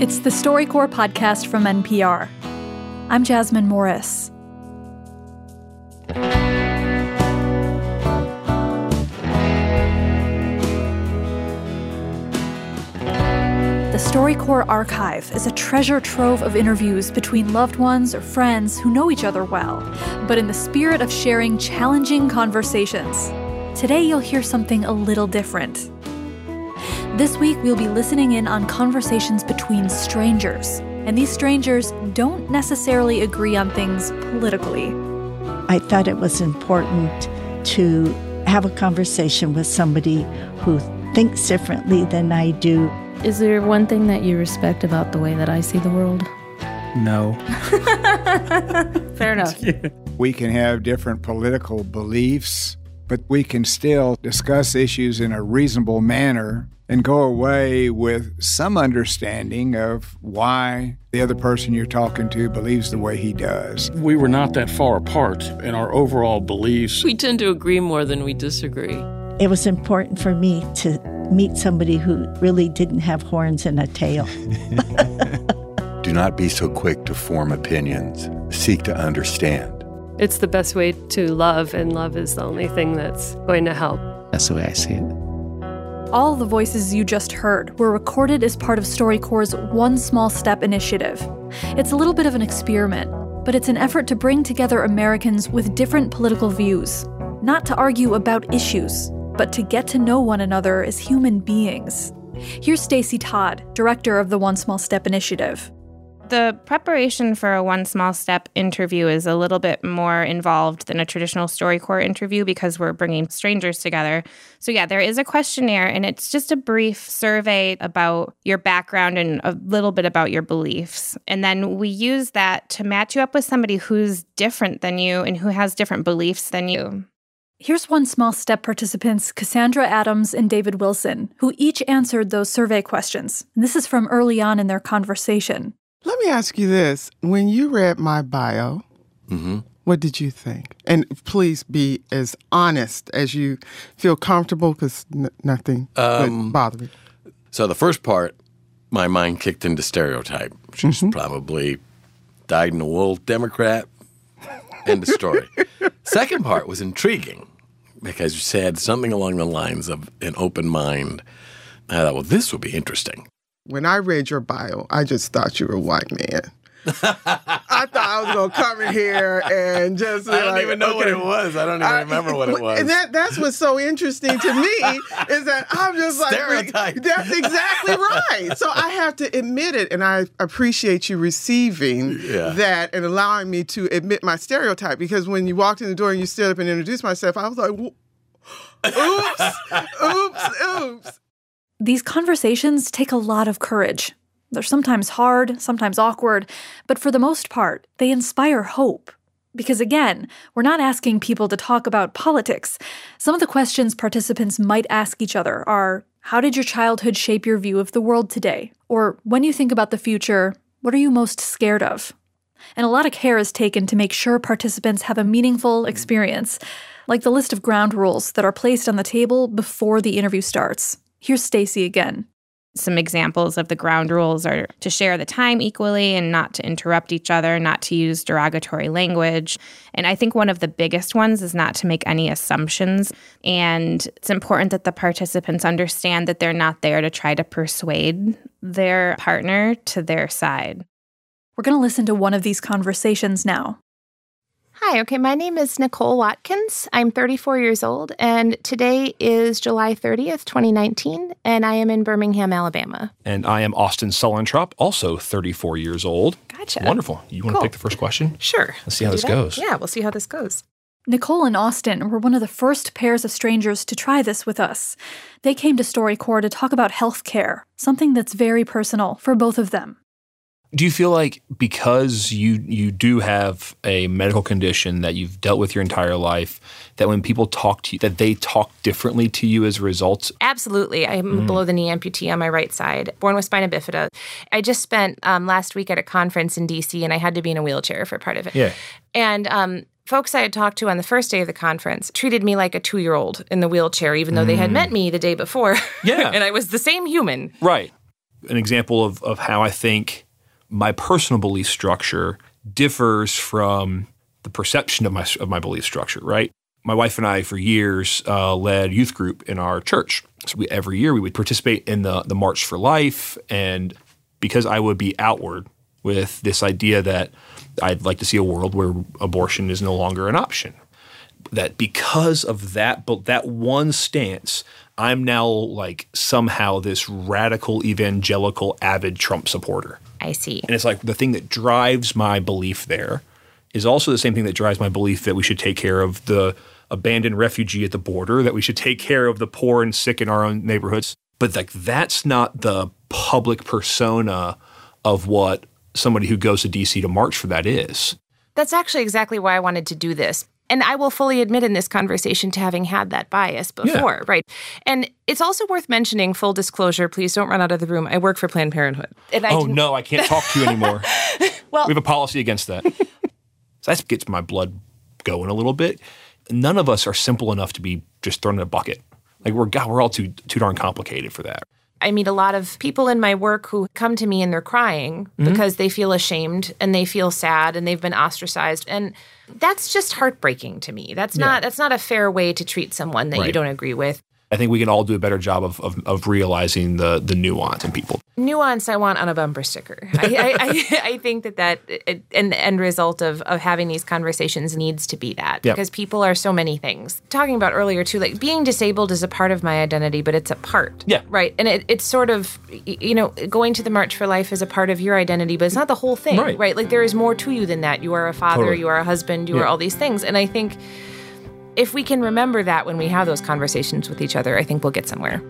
It's the StoryCorps podcast from NPR. I'm Jasmine Morris. The StoryCorps archive is a treasure trove of interviews between loved ones or friends who know each other well, but in the spirit of sharing challenging conversations. Today you'll hear something a little different. This week, we'll be listening in on conversations between strangers. And these strangers don't necessarily agree on things politically. I thought it was important to have a conversation with somebody who thinks differently than I do. Is there one thing that you respect about the way that I see the world? No. Fair enough. Yeah. We can have different political beliefs, but we can still discuss issues in a reasonable manner and go away with some understanding of why the other person you're talking to believes the way he does. We were not that far apart in our overall beliefs. We tend to agree more than we disagree. It was important for me to meet somebody who really didn't have horns and a tail. Do not be so quick to form opinions. Seek to understand. It's the best way to love, and love is the only thing that's going to help. That's the way I see it. All the voices you just heard were recorded as part of StoryCorps' One Small Step initiative. It's a little bit of an experiment, but it's an effort to bring together Americans with different political views, not to argue about issues, but to get to know one another as human beings. Here's Stacey Todd, director of the One Small Step initiative. The preparation for a One Small Step interview is a little bit more involved than a traditional StoryCorps interview because we're bringing strangers together. So yeah, there is a questionnaire, and it's just a brief survey about your background and a little bit about your beliefs. And then we use that to match you up with somebody who's different than you and who has different beliefs than you. Here's One Small Step participants Cassandra Adams and David Wilson, who each answered those survey questions. And this is from early on in their conversation. Let me ask you this. When you read my bio, What did you think? And please be as honest as you feel comfortable, because nothing would bother me. So the first part, my mind kicked into stereotype. She's probably dyed-in-the-wool Democrat. End of story. Second part was intriguing, because you said something along the lines of an open mind. I thought, well, this would be interesting. When I read your bio, I just thought you were a white man. I thought I was going to come in here and just... I don't even know what it was. I don't even remember what it was. And that's what's so interesting to me is that I'm just like... Stereotype. That's exactly right. So I have to admit it, and I appreciate you receiving that and allowing me to admit my stereotype, because when you walked in the door and you stood up and introduced myself, I was like, oops. These conversations take a lot of courage. They're sometimes hard, sometimes awkward, but for the most part, they inspire hope. Because again, we're not asking people to talk about politics. Some of the questions participants might ask each other are, how did your childhood shape your view of the world today? Or when you think about the future, what are you most scared of? And a lot of care is taken to make sure participants have a meaningful experience, like the list of ground rules that are placed on the table before the interview starts. Here's Stacey again. Some examples of the ground rules are to share the time equally and not to interrupt each other, not to use derogatory language. And I think one of the biggest ones is not to make any assumptions. And it's important that the participants understand that they're not there to try to persuade their partner to their side. We're going to listen to one of these conversations now. Hi, okay, my name is Nicole Watkins. I'm 34 years old, and today is July 30th, 2019, and I am in Birmingham, Alabama. And I am Austin Sullentrop, also 34 years old. Gotcha. Wonderful. You want to pick the first question? Sure. Let's see how this goes. Yeah, we'll see how this goes. Nicole and Austin were one of the first pairs of strangers to try this with us. They came to StoryCorps to talk about healthcare, something that's very personal for both of them. Do you feel like because you do have a medical condition that you've dealt with your entire life, that when people talk to you, that they talk differently to you as a result? Absolutely. I'm a below-the-knee amputee on my right side, born with spina bifida. I just spent last week at a conference in D.C., and I had to be in a wheelchair for part of it. Yeah. And folks I had talked to on the first day of the conference treated me like a 2-year-old in the wheelchair, even though they had met me the day before. Yeah. And I was the same human. Right. an example of how I think my personal belief structure differs from the perception of my belief structure, right? My wife and I, for years, led youth group in our church. So every year we would participate in the March for Life, and because I would be outward with this idea that I'd like to see a world where abortion is no longer an option, that because of that one stance, I'm now like somehow this radical evangelical avid Trump supporter. I see. And it's like the thing that drives my belief there is also the same thing that drives my belief that we should take care of the abandoned refugee at the border, that we should take care of the poor and sick in our own neighborhoods. But like that's not the public persona of what somebody who goes to D.C. to march for that is. That's actually exactly why I wanted to do this. And I will fully admit in this conversation to having had that bias before, right? And it's also worth mentioning, full disclosure, please don't run out of the room. I work for Planned Parenthood. And no, I can't talk to you anymore. Well, we have a policy against that. So that gets my blood going a little bit. None of us are simple enough to be just thrown in a bucket. Like we're all too darn complicated for that. I meet a lot of people in my work who come to me and they're crying because they feel ashamed and they feel sad and they've been ostracized. And that's just heartbreaking to me. That's not a fair way to treat someone that you don't agree with. I think we can all do a better job of realizing the nuance in people. Nuance I want on a bumper sticker. I think that and the end result of having these conversations needs to be that. Yep. Because people are so many things. Talking about earlier, too, like being disabled is a part of my identity, but it's a part. Yeah. Right? And it's sort of, you know, going to the March for Life is a part of your identity, but it's not the whole thing. Right. Right? Like there is more to you than that. You are a father, totally. You are a husband, you are all these things. And I think if we can remember that when we have those conversations with each other, I think we'll get somewhere.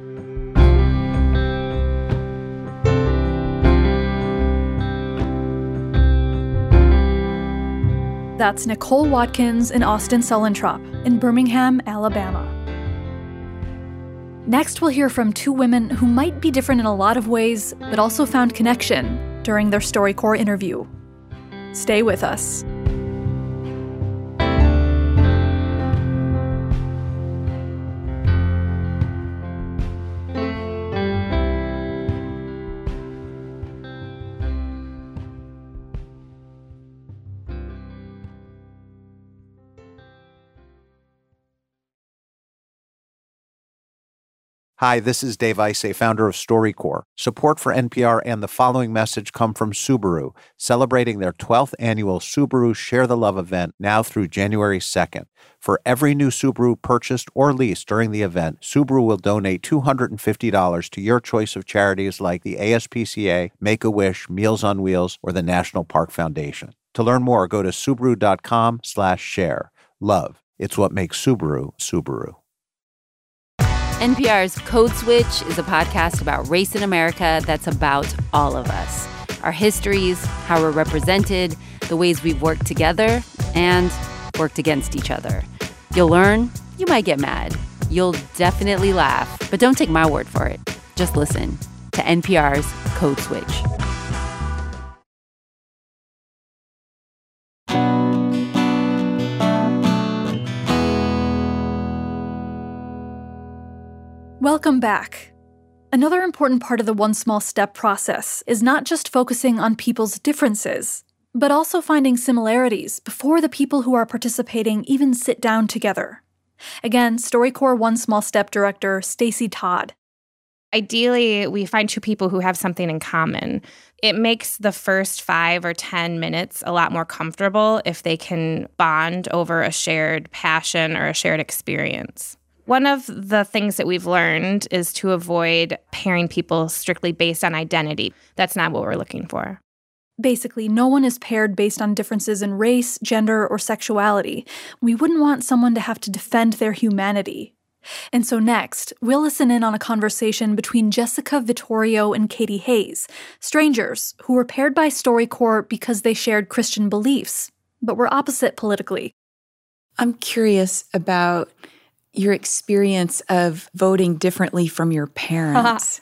That's Nicole Watkins and Austin Sullentrop in Birmingham, Alabama. Next, we'll hear from two women who might be different in a lot of ways, but also found connection during their StoryCorps interview. Stay with us. Hi, this is Dave Isay, founder of StoryCorps. Support for NPR and the following message come from Subaru, celebrating their 12th annual Subaru Share the Love event now through January 2nd. For every new Subaru purchased or leased during the event, Subaru will donate $250 to your choice of charities like the ASPCA, Make-A-Wish, Meals on Wheels, or the National Park Foundation. To learn more, go to Subaru.com/share. Love. It's what makes Subaru, Subaru. NPR's Code Switch is a podcast about race in America that's about all of us. Our histories, how we're represented, the ways we've worked together and worked against each other. You'll learn, you might get mad, you'll definitely laugh, but don't take my word for it. Just listen to NPR's Code Switch. Welcome back. Another important part of the One Small Step process is not just focusing on people's differences, but also finding similarities before the people who are participating even sit down together. Again, StoryCorps One Small Step director Stacey Todd. Ideally, we find two people who have something in common. It makes the first 5 or 10 minutes a lot more comfortable if they can bond over a shared passion or a shared experience. One of the things that we've learned is to avoid pairing people strictly based on identity. That's not what we're looking for. Basically, no one is paired based on differences in race, gender, or sexuality. We wouldn't want someone to have to defend their humanity. And so next, we'll listen in on a conversation between Jessica Vittorio and Katie Hayes, strangers who were paired by StoryCorps because they shared Christian beliefs, but were opposite politically. I'm curious about your experience of voting differently from your parents.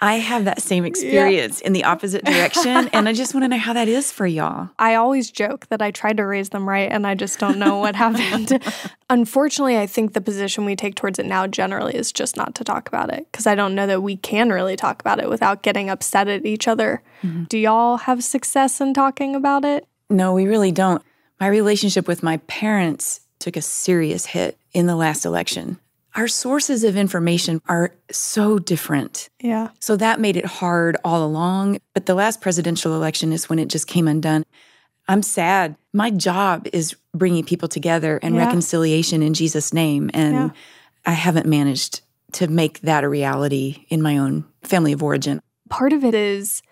I have that same experience in the opposite direction, and I just want to know how that is for y'all. I always joke that I tried to raise them right, and I just don't know what happened. Unfortunately, I think the position we take towards it now generally is just not to talk about it, because I don't know that we can really talk about it without getting upset at each other. Mm-hmm. Do y'all have success in talking about it? No, we really don't. My relationship with my parents took a serious hit in the last election. Our sources of information are so different. Yeah. So that made it hard all along. But the last presidential election is when it just came undone. I'm sad. My job is bringing people together and reconciliation in Jesus' name. And I haven't managed to make that a reality in my own family of origin. Part of it is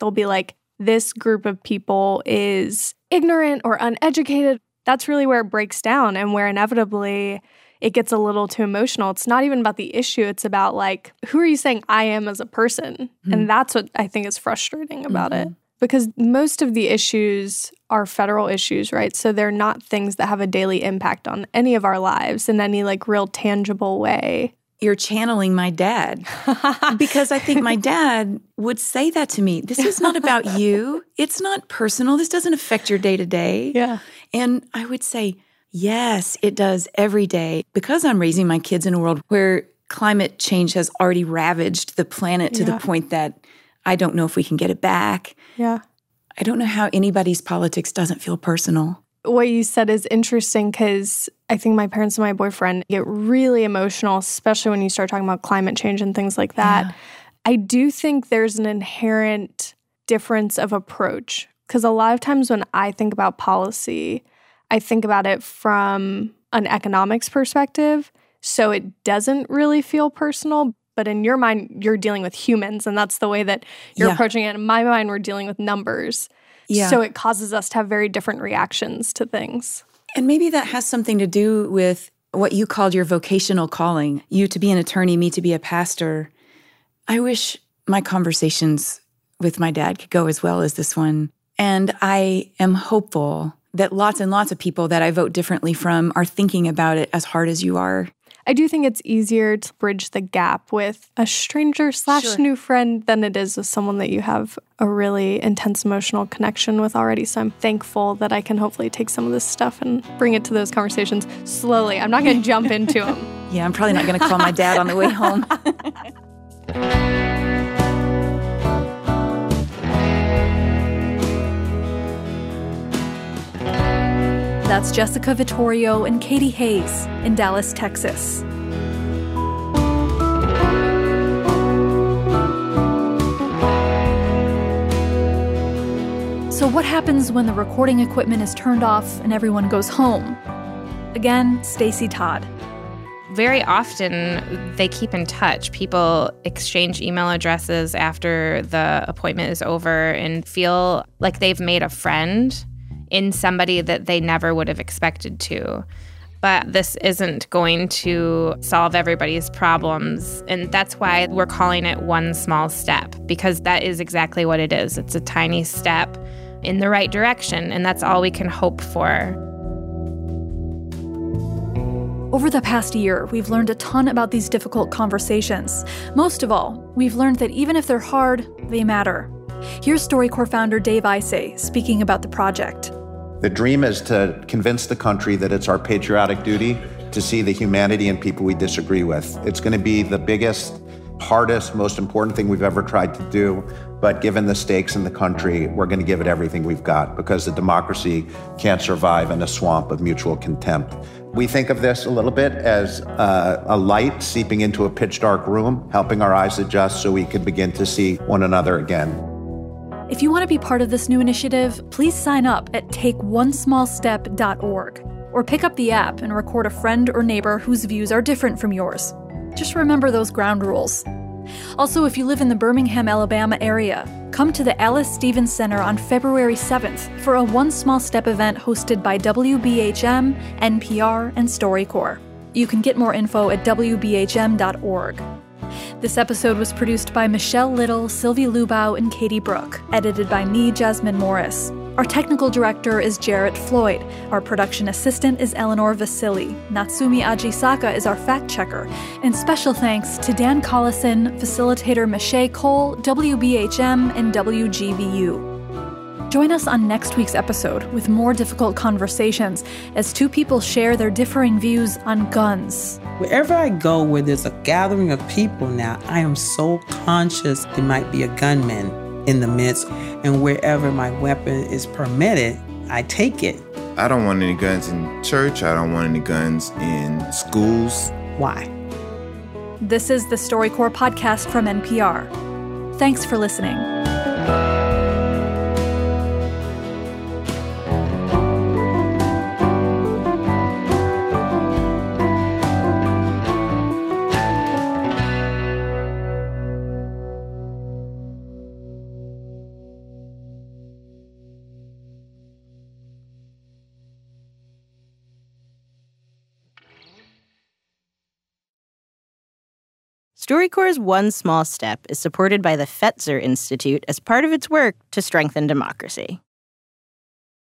they'll be like, this group of people is ignorant or uneducated. That's really where it breaks down and where inevitably it gets a little too emotional. It's not even about the issue. It's about, like, who are you saying I am as a person? Mm-hmm. And that's what I think is frustrating about it. Because most of the issues are federal issues, right? So they're not things that have a daily impact on any of our lives in any, like, real tangible way. You're channeling my dad. Because I think my dad would say that to me. This is not about you. It's not personal. This doesn't affect your day-to-day. Yeah. And I would say, yes, it does every day. Because I'm raising my kids in a world where climate change has already ravaged the planet to the point that I don't know if we can get it back. Yeah. I don't know how anybody's politics doesn't feel personal. What you said is interesting because I think my parents and my boyfriend get really emotional, especially when you start talking about climate change and things like that. Yeah. I do think there's an inherent difference of approach because a lot of times when I think about policy, I think about it from an economics perspective, so it doesn't really feel personal. But in your mind, you're dealing with humans, and that's the way that you're approaching it. In my mind, we're dealing with numbers. Yeah. So it causes us to have very different reactions to things. And maybe that has something to do with what you called your vocational calling, you to be an attorney, me to be a pastor. I wish my conversations with my dad could go as well as this one. And I am hopeful that lots and lots of people that I vote differently from are thinking about it as hard as you are. I do think it's easier to bridge the gap with a stranger / new friend than it is with someone that you have a really intense emotional connection with already. So I'm thankful that I can hopefully take some of this stuff and bring it to those conversations slowly. I'm not going to jump into them. Yeah, I'm probably not going to call my dad on the way home. That's Jessica Vittorio and Katie Hayes in Dallas, Texas. So what happens when the recording equipment is turned off and everyone goes home? Again, Stacey Todd. Very often, they keep in touch. People exchange email addresses after the appointment is over and feel like they've made a friend in somebody that they never would have expected to. But this isn't going to solve everybody's problems. And that's why we're calling it one small step, because that is exactly what it is. It's a tiny step in the right direction, and that's all we can hope for. Over the past year, we've learned a ton about these difficult conversations. Most of all, we've learned that even if they're hard, they matter. Here's StoryCorps founder Dave Isay speaking about the project. The dream is to convince the country that it's our patriotic duty to see the humanity in people we disagree with. It's going to be the biggest, hardest, most important thing we've ever tried to do. But given the stakes in the country, we're going to give it everything we've got because a democracy can't survive in a swamp of mutual contempt. We think of this a little bit as a light seeping into a pitch dark room, helping our eyes adjust so we can begin to see one another again. If you want to be part of this new initiative, please sign up at TakeOneSmallStep.org or pick up the app and record a friend or neighbor whose views are different from yours. Just remember those ground rules. Also, if you live in the Birmingham, Alabama area, come to the Alice Stevens Center on February 7th for a One Small Step event hosted by WBHM, NPR, and StoryCorps. You can get more info at WBHM.org. This episode was produced by Michelle Little, Sylvie Lubau, and Katie Brooke. Edited by me, Jasmine Morris. Our technical director is Jarrett Floyd. Our production assistant is Eleanor Vasili. Natsumi Ajisaka is our fact-checker. And special thanks to Dan Collison, facilitator Michelle Cole, WBHM, and WGBU. Join us on next week's episode with more difficult conversations as two people share their differing views on guns. Wherever I go where there's a gathering of people now, I am so conscious there might be a gunman in the midst. And wherever my weapon is permitted, I take it. I don't want any guns in church. I don't want any guns in schools. Why? This is the StoryCorps podcast from NPR. Thanks for listening. StoryCorps' One Small Step is supported by the Fetzer Institute as part of its work to strengthen democracy.